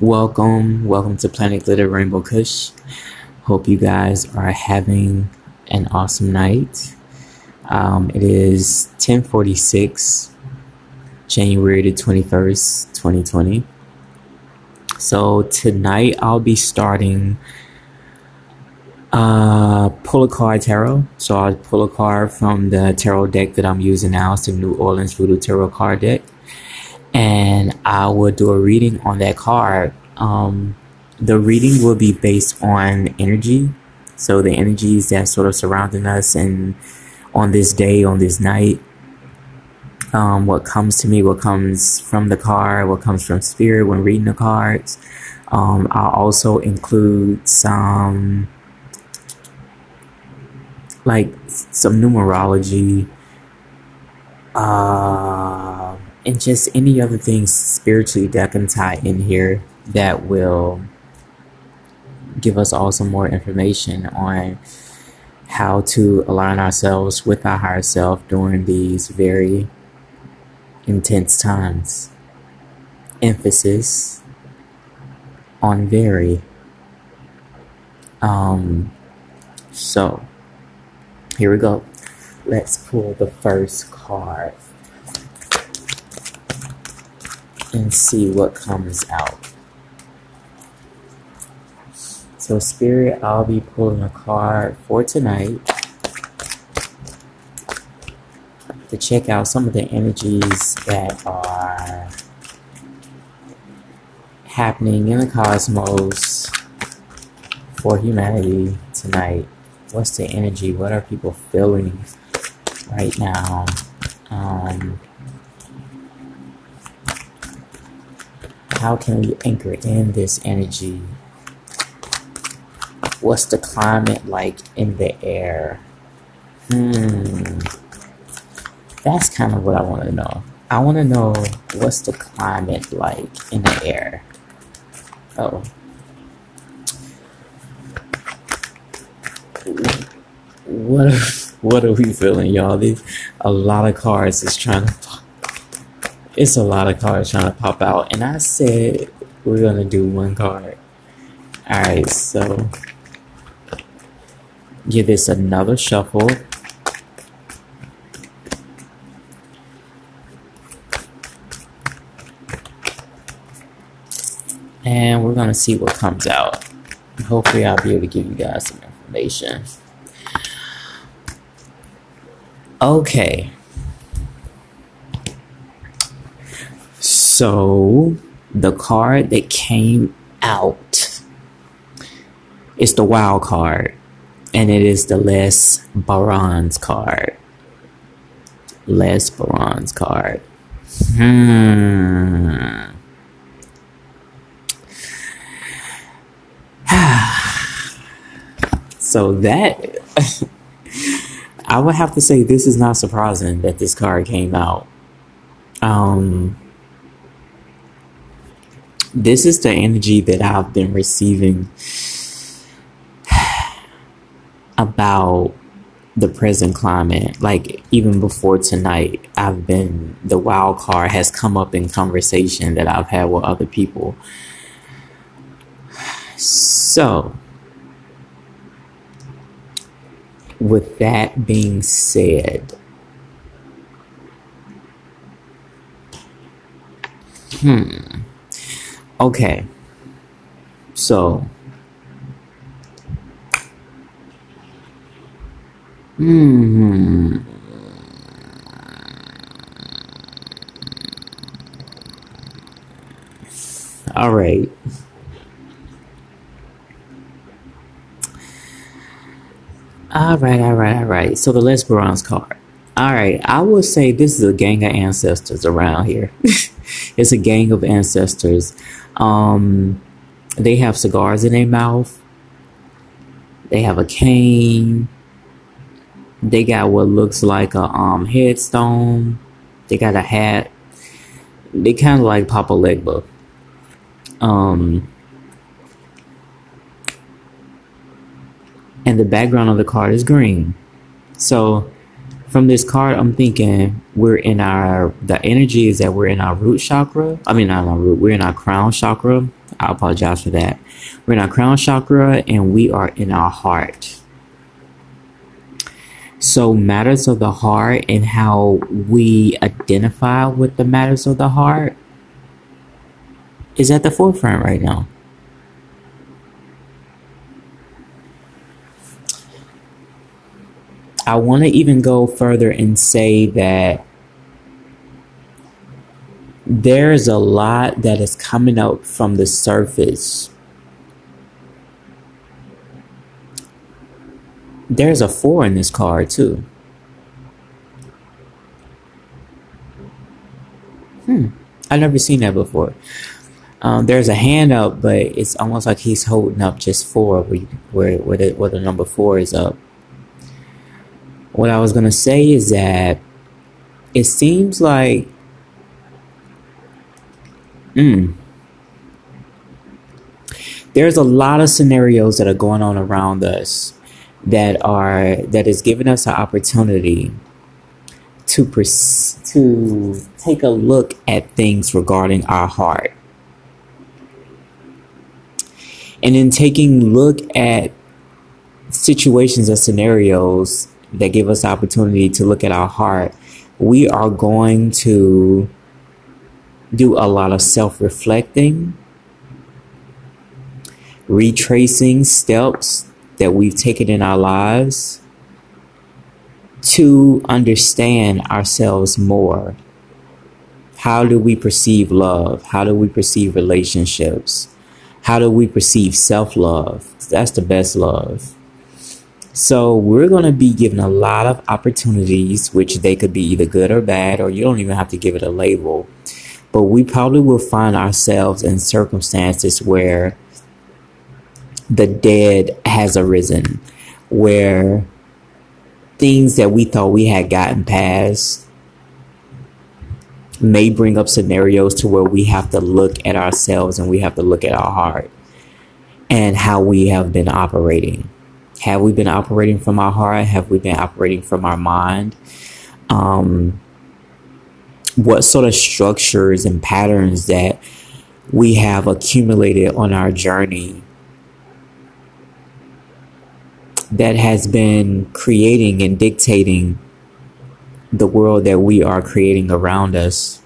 Welcome to Planet Glitter, Rainbow Kush. Hope you guys are having an awesome night. It is 10:46, January the 21st, 2020. So tonight I'll be starting pull a card tarot. So I'll pull a card from the tarot deck that I'm using now. It's the New Orleans Voodoo Tarot card deck. And I will do a reading on that card. The reading will be based on energy. So the energies that sort of surrounding us and on this day, on this night. What comes to me, what comes from the card, what comes from spirit when reading the cards. I'll also include some numerology and just any other things spiritually that can tie in here that will give us also more information on how to align ourselves with our higher self during these very intense times. Emphasis on very. So here we go. Let's pull the first card and see what comes out. So spirit, I'll be pulling a card for tonight to check out some of the energies that are happening in the cosmos for humanity tonight. What's the energy? What are people feeling right now? How can we anchor in this energy? What's the climate like in the air? That's kind of what I want to know. I want to know what's the climate like in the air. Oh. What are we feeling, y'all? It's a lot of cards trying to pop out. And I said we're going to do one card. Alright, so give this another shuffle. And we're going to see what comes out. Hopefully I'll be able to give you guys some information. Okay. So the card that came out is the wild card. And it is the Les Barons card. Les Barons card. So that, I would have to say this is not surprising that this card came out. This is the energy that I've been receiving about the present climate. Like even before tonight, the wild card has come up in conversation that I've had with other people. So with that being said, okay, so all right. All right. So the Les Barons card. All right, I will say this is a gang of ancestors around here. It's a gang of ancestors. They have cigars in their mouth. They have a cane. They got what looks like a headstone. They got a hat. They kind of like Papa Legba. And the background of the card is green. So from this card, I'm thinking the energy is that we're in our crown chakra. I apologize for that. We're in our crown chakra and we are in our heart. So matters of the heart and how we identify with the matters of the heart is at the forefront right now. I want to even go further and say that there's a lot that is coming up from the surface. There's a 4 in this card too. I've never seen that before. There's a hand up, but it's almost like he's holding up just 4 where the number 4 is up. What I was going to say is that it seems like there's a lot of scenarios that are going on around us that is giving us an opportunity to take a look at things regarding our heart. And in taking a look at situations or scenarios that give us the opportunity to look at our heart, we are going to do a lot of self-reflecting, retracing steps that we've taken in our lives to understand ourselves more. How do we perceive love? How do we perceive relationships? How do we perceive self-love? That's the best love. So we're going to be given a lot of opportunities, which they could be either good or bad, or you don't even have to give it a label. But we probably will find ourselves in circumstances where the dead has arisen, where things that we thought we had gotten past may bring up scenarios to where we have to look at ourselves and we have to look at our heart and how we have been operating. Have we been operating from our heart? Have we been operating from our mind? What sort of structures and patterns that we have accumulated on our journey that has been creating and dictating the world that we are creating around us,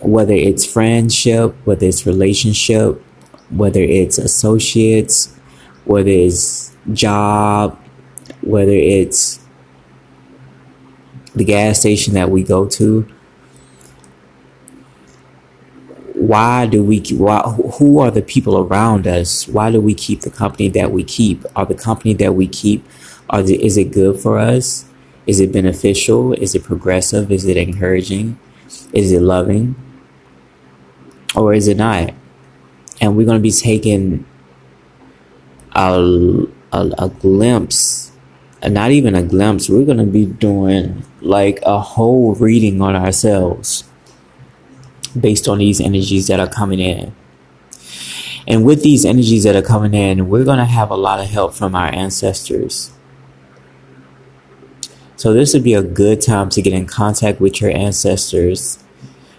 whether it's friendship, whether it's relationship, whether it's associates, whether it's job, whether it's the gas station that we go to. Who are the people around us? Why do we keep the company that we keep? Is it good for us? Is it beneficial? Is it progressive? Is it encouraging? Is it loving? Or is it not? And we're going to be taking a glimpse, not even a glimpse, we're going to be doing like a whole reading on ourselves based on these energies that are coming in. And with these energies that are coming in, we're going to have a lot of help from our ancestors. So this would be a good time to get in contact with your ancestors,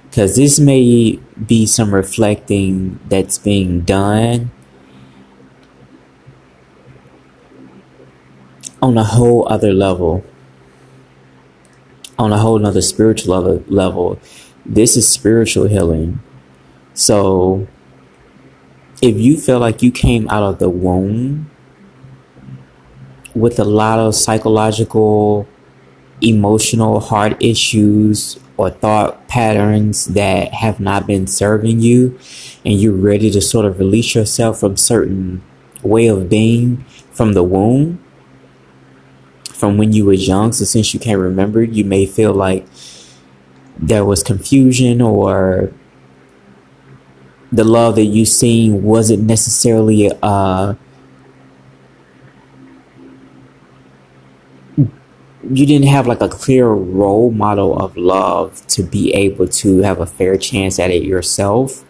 because this may be some reflecting that's being done on a whole other level, on a whole nother spiritual level. This is spiritual healing. So if you feel like you came out of the womb with a lot of psychological, emotional, heart issues or thought patterns that have not been serving you, and you're ready to sort of release yourself from certain way of being from the womb, from when you were young, so since you can't remember, you may feel like there was confusion, or the love that you seen wasn't necessarily you didn't have like a clear role model of love to be able to have a fair chance at it yourself.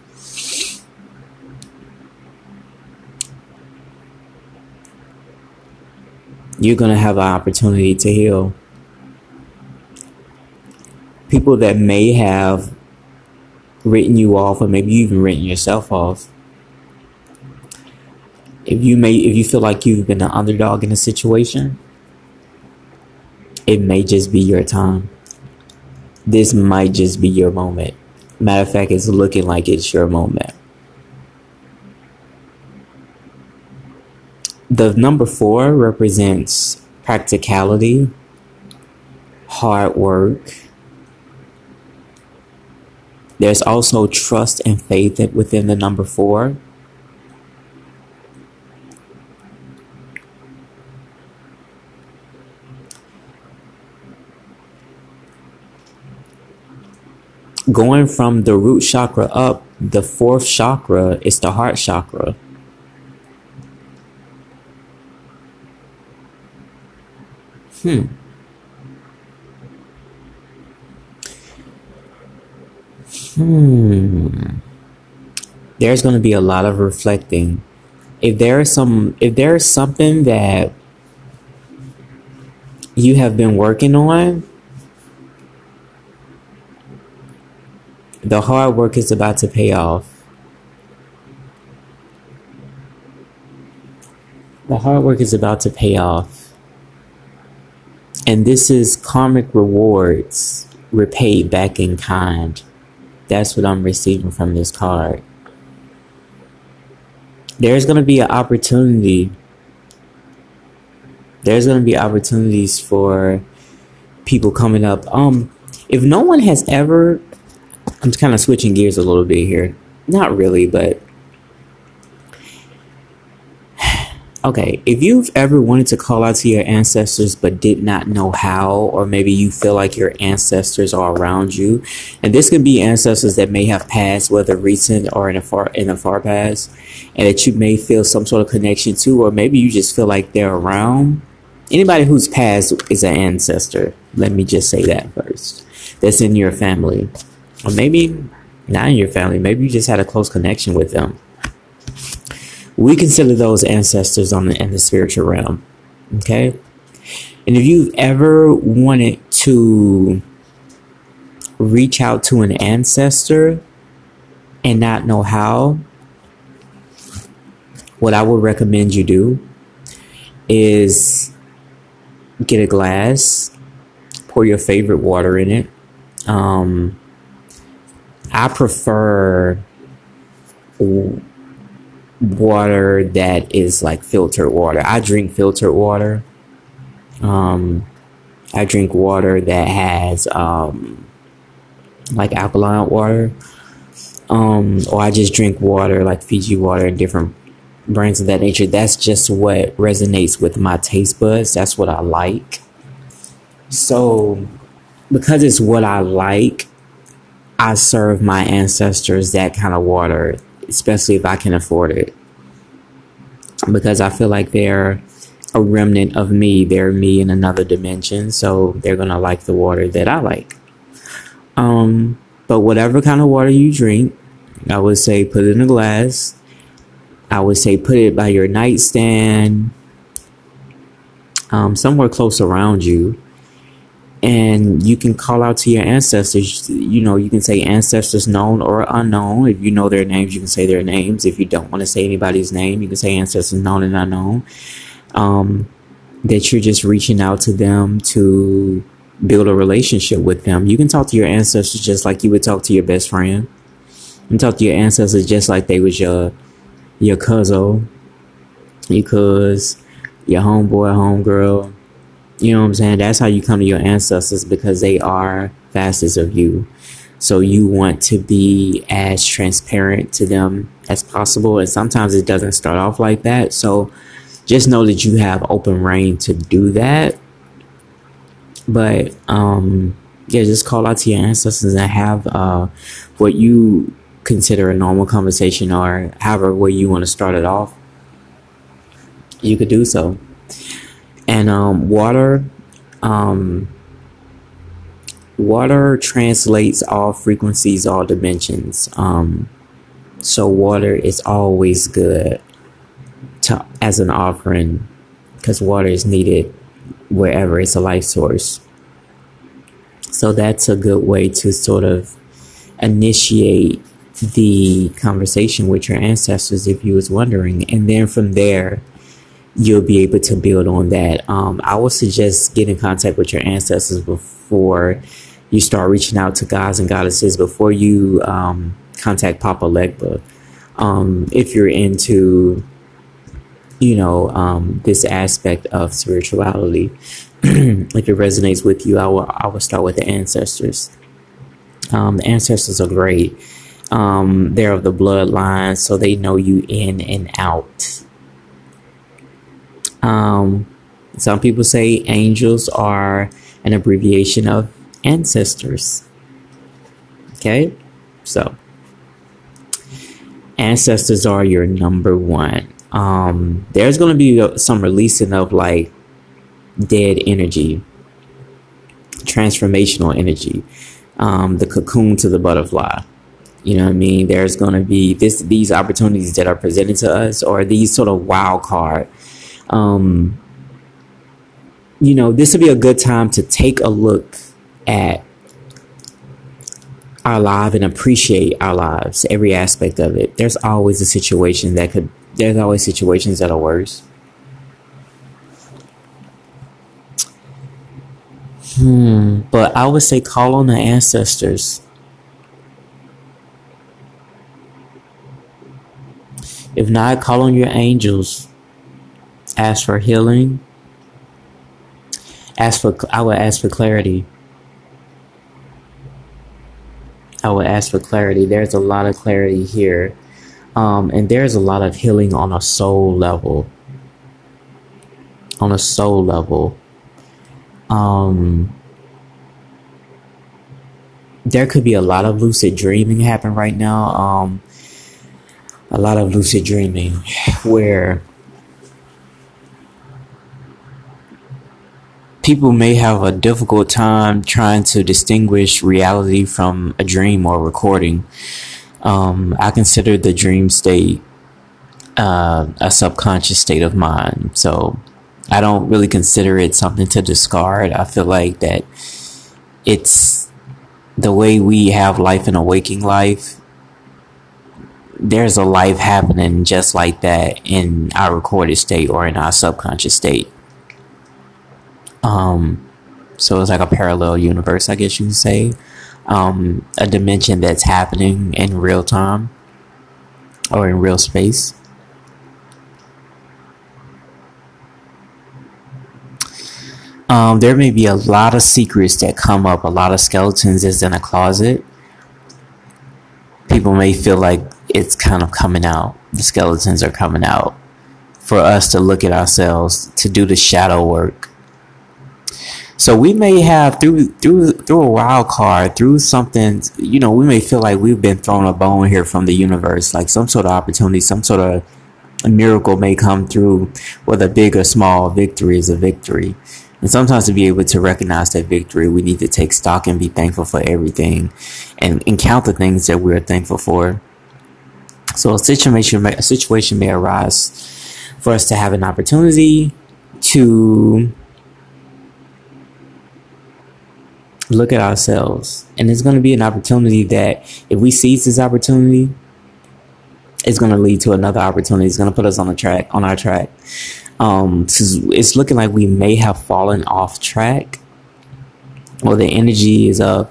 You're going to have an opportunity to heal. People that may have written you off, or maybe you even written yourself off. If you feel like you've been an underdog in a situation, it may just be your time. This might just be your moment. Matter of fact, it's looking like it's your moment. The number 4 represents practicality, hard work. There's also trust and faith within the number 4. Going from the root chakra up, the 4th chakra is the heart chakra. There's going to be a lot of reflecting. If there is something that you have been working on, the hard work is about to pay off. The hard work is about to pay off. And this is karmic rewards repaid back in kind. That's what I'm receiving from this card. There's going to be an opportunity. There's going to be opportunities for people coming up. If no one has ever... I'm kind of switching gears a little bit here. Not really, but... Okay, if you've ever wanted to call out to your ancestors but did not know how, or maybe you feel like your ancestors are around you, and this could be ancestors that may have passed, whether recent or in a far past, and that you may feel some sort of connection to, or maybe you just feel like they're around. Anybody who's passed is an ancestor. Let me just say that first. That's in your family. Or maybe not in your family. Maybe you just had a close connection with them. We consider those ancestors in the spiritual realm, okay? And if you've ever wanted to reach out to an ancestor and not know how, what I would recommend you do is get a glass, pour your favorite water in it. I prefer water that is like filtered water. I drink filtered water. I drink water that has like alkaline water, or I just drink water like Fiji water and different brands of that nature. That's just what resonates with my taste buds. That's what I like. So because it's what I like, I serve my ancestors that kind of water, especially if I can afford it, because I feel like they're a remnant of me. They're me in another dimension, so they're gonna like the water that I like. But whatever kind of water you drink, I would say put it in a glass. I would say put it by your nightstand, somewhere close around you, and you can call out to your ancestors. You know, you can say ancestors known or unknown. If you know their names, you can say their names. If you don't want to say anybody's name, you can say ancestors known and unknown. That you're just reaching out to them to build a relationship with them. You can talk to your ancestors just like you would talk to your best friend. You can talk to your ancestors just like they was your cousin, your cuz, your homeboy, homegirl. You know what I'm saying? That's how you come to your ancestors, because they are facets of you. So you want to be as transparent to them as possible. And sometimes it doesn't start off like that. So just know that you have open reign to do that. But yeah, just call out to your ancestors and have what you consider a normal conversation, or however way you want to start it off. You could do so. And water translates all frequencies, all dimensions. So water is always good as an offering, because water is needed wherever. It's a life source. So that's a good way to sort of initiate the conversation with your ancestors, if you was wondering, and then from there you'll be able to build on that. I would suggest get in contact with your ancestors before you start reaching out to gods and goddesses, before you contact Papa Legba. If you're into, you know, this aspect of spirituality, if it resonates with you, I will start with the ancestors. The ancestors are great. They're of the bloodline, so they know you in and out. Some people say angels are an abbreviation of ancestors. Okay, so ancestors are your number one. There's going to be some releasing of like dead energy, transformational energy, the cocoon to the butterfly. You know what I mean? There's going to be these opportunities that are presented to us, or these sort of wild card. You know, this would be a good time to take a look at our life and appreciate our lives, every aspect of it. There's always a situation that could, there's always situations that are worse. But I would say call on the ancestors. If not, call on your angels. Ask for healing. I would ask for clarity. I would ask for clarity. There's a lot of clarity here. And there's a lot of healing on a soul level. On a soul level. There could be a lot of lucid dreaming happen right now. A lot of lucid dreaming where people may have a difficult time trying to distinguish reality from a dream or recording. I consider the dream state a subconscious state of mind, so I don't really consider it something to discard. I feel like that it's the way we have life in a waking life. There's a life happening just like that in our recorded state or in our subconscious state. So it's like a parallel universe, I guess you can say. A dimension that's happening in real time or in real space. There may be a lot of secrets that come up. A lot of skeletons is in a closet. People may feel like it's kind of coming out. The skeletons are coming out for us to look at ourselves, to do the shadow work. So we may have through a wild card, through something, you know, we may feel like we've been thrown a bone here from the universe, like some sort of opportunity, some sort of a miracle may come through, whether big or small. Victory is a victory. And sometimes to be able to recognize that victory, we need to take stock and be thankful for everything and count the things that we're thankful for. So a situation may arise for us to have an opportunity to look at ourselves. And it's going to be an opportunity that if we seize this opportunity, it's going to lead to another opportunity. It's going to put us on our track. It's looking like we may have fallen off track, or the energy is of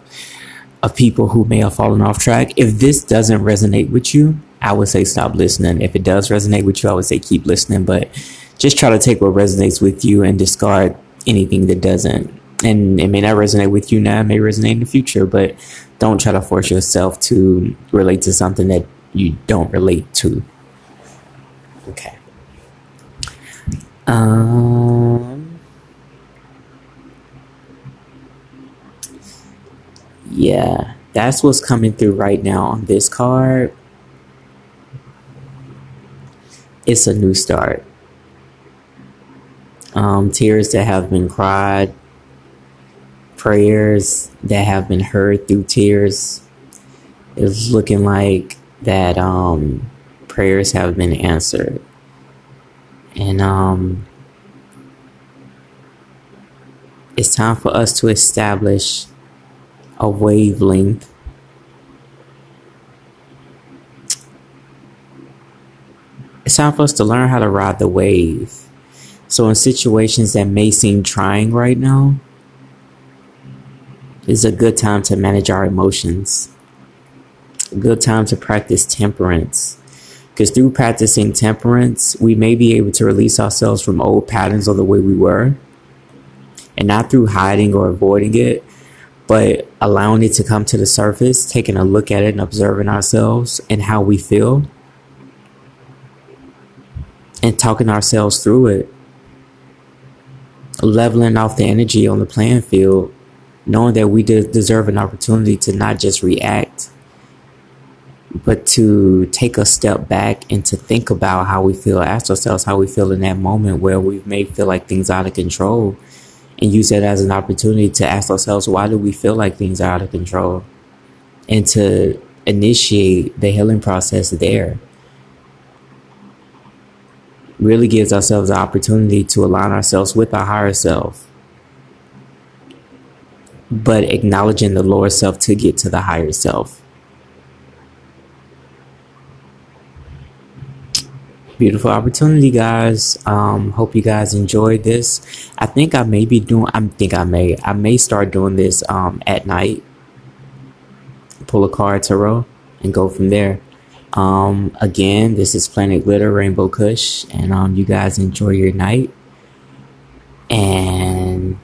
people who may have fallen off track. If this doesn't resonate with you, I would say stop listening. If it does resonate with you, I would say keep listening, but just try to take what resonates with you and discard anything that doesn't. And it may not resonate with you now, it may resonate in the future, but don't try to force yourself to relate to something that you don't relate to. Okay. Yeah, that's what's coming through right now on this card. It's a new start. Tears that have been cried, prayers that have been heard through tears. It's looking like that prayers have been answered. And it's time for us to establish a wavelength It's time for us to learn how to ride the wave. So in situations that may seem trying right now, it's a good time to manage our emotions. A good time to practice temperance. Because through practicing temperance, we may be able to release ourselves from old patterns of the way we were. And not through hiding or avoiding it, but allowing it to come to the surface, taking a look at it and observing ourselves and how we feel. And talking ourselves through it. Leveling off the energy on the playing field. Knowing that we deserve an opportunity to not just react, but to take a step back and to think about how we feel. Ask ourselves how we feel in that moment where we may feel like things are out of control. And use that as an opportunity to ask ourselves, why do we feel like things are out of control? And to initiate the healing process there. Really gives ourselves the opportunity to align ourselves with our higher self, but acknowledging the lower self to get to the higher self. Beautiful opportunity, guys. Hope you guys enjoyed this. I may start doing this at night. Pull a card tarot and go from there. Again, this is Planet Glitter, Rainbow Kush, and you guys enjoy your night, and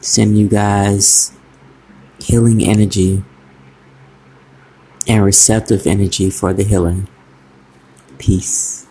send you guys healing energy and receptive energy for the healing. Peace.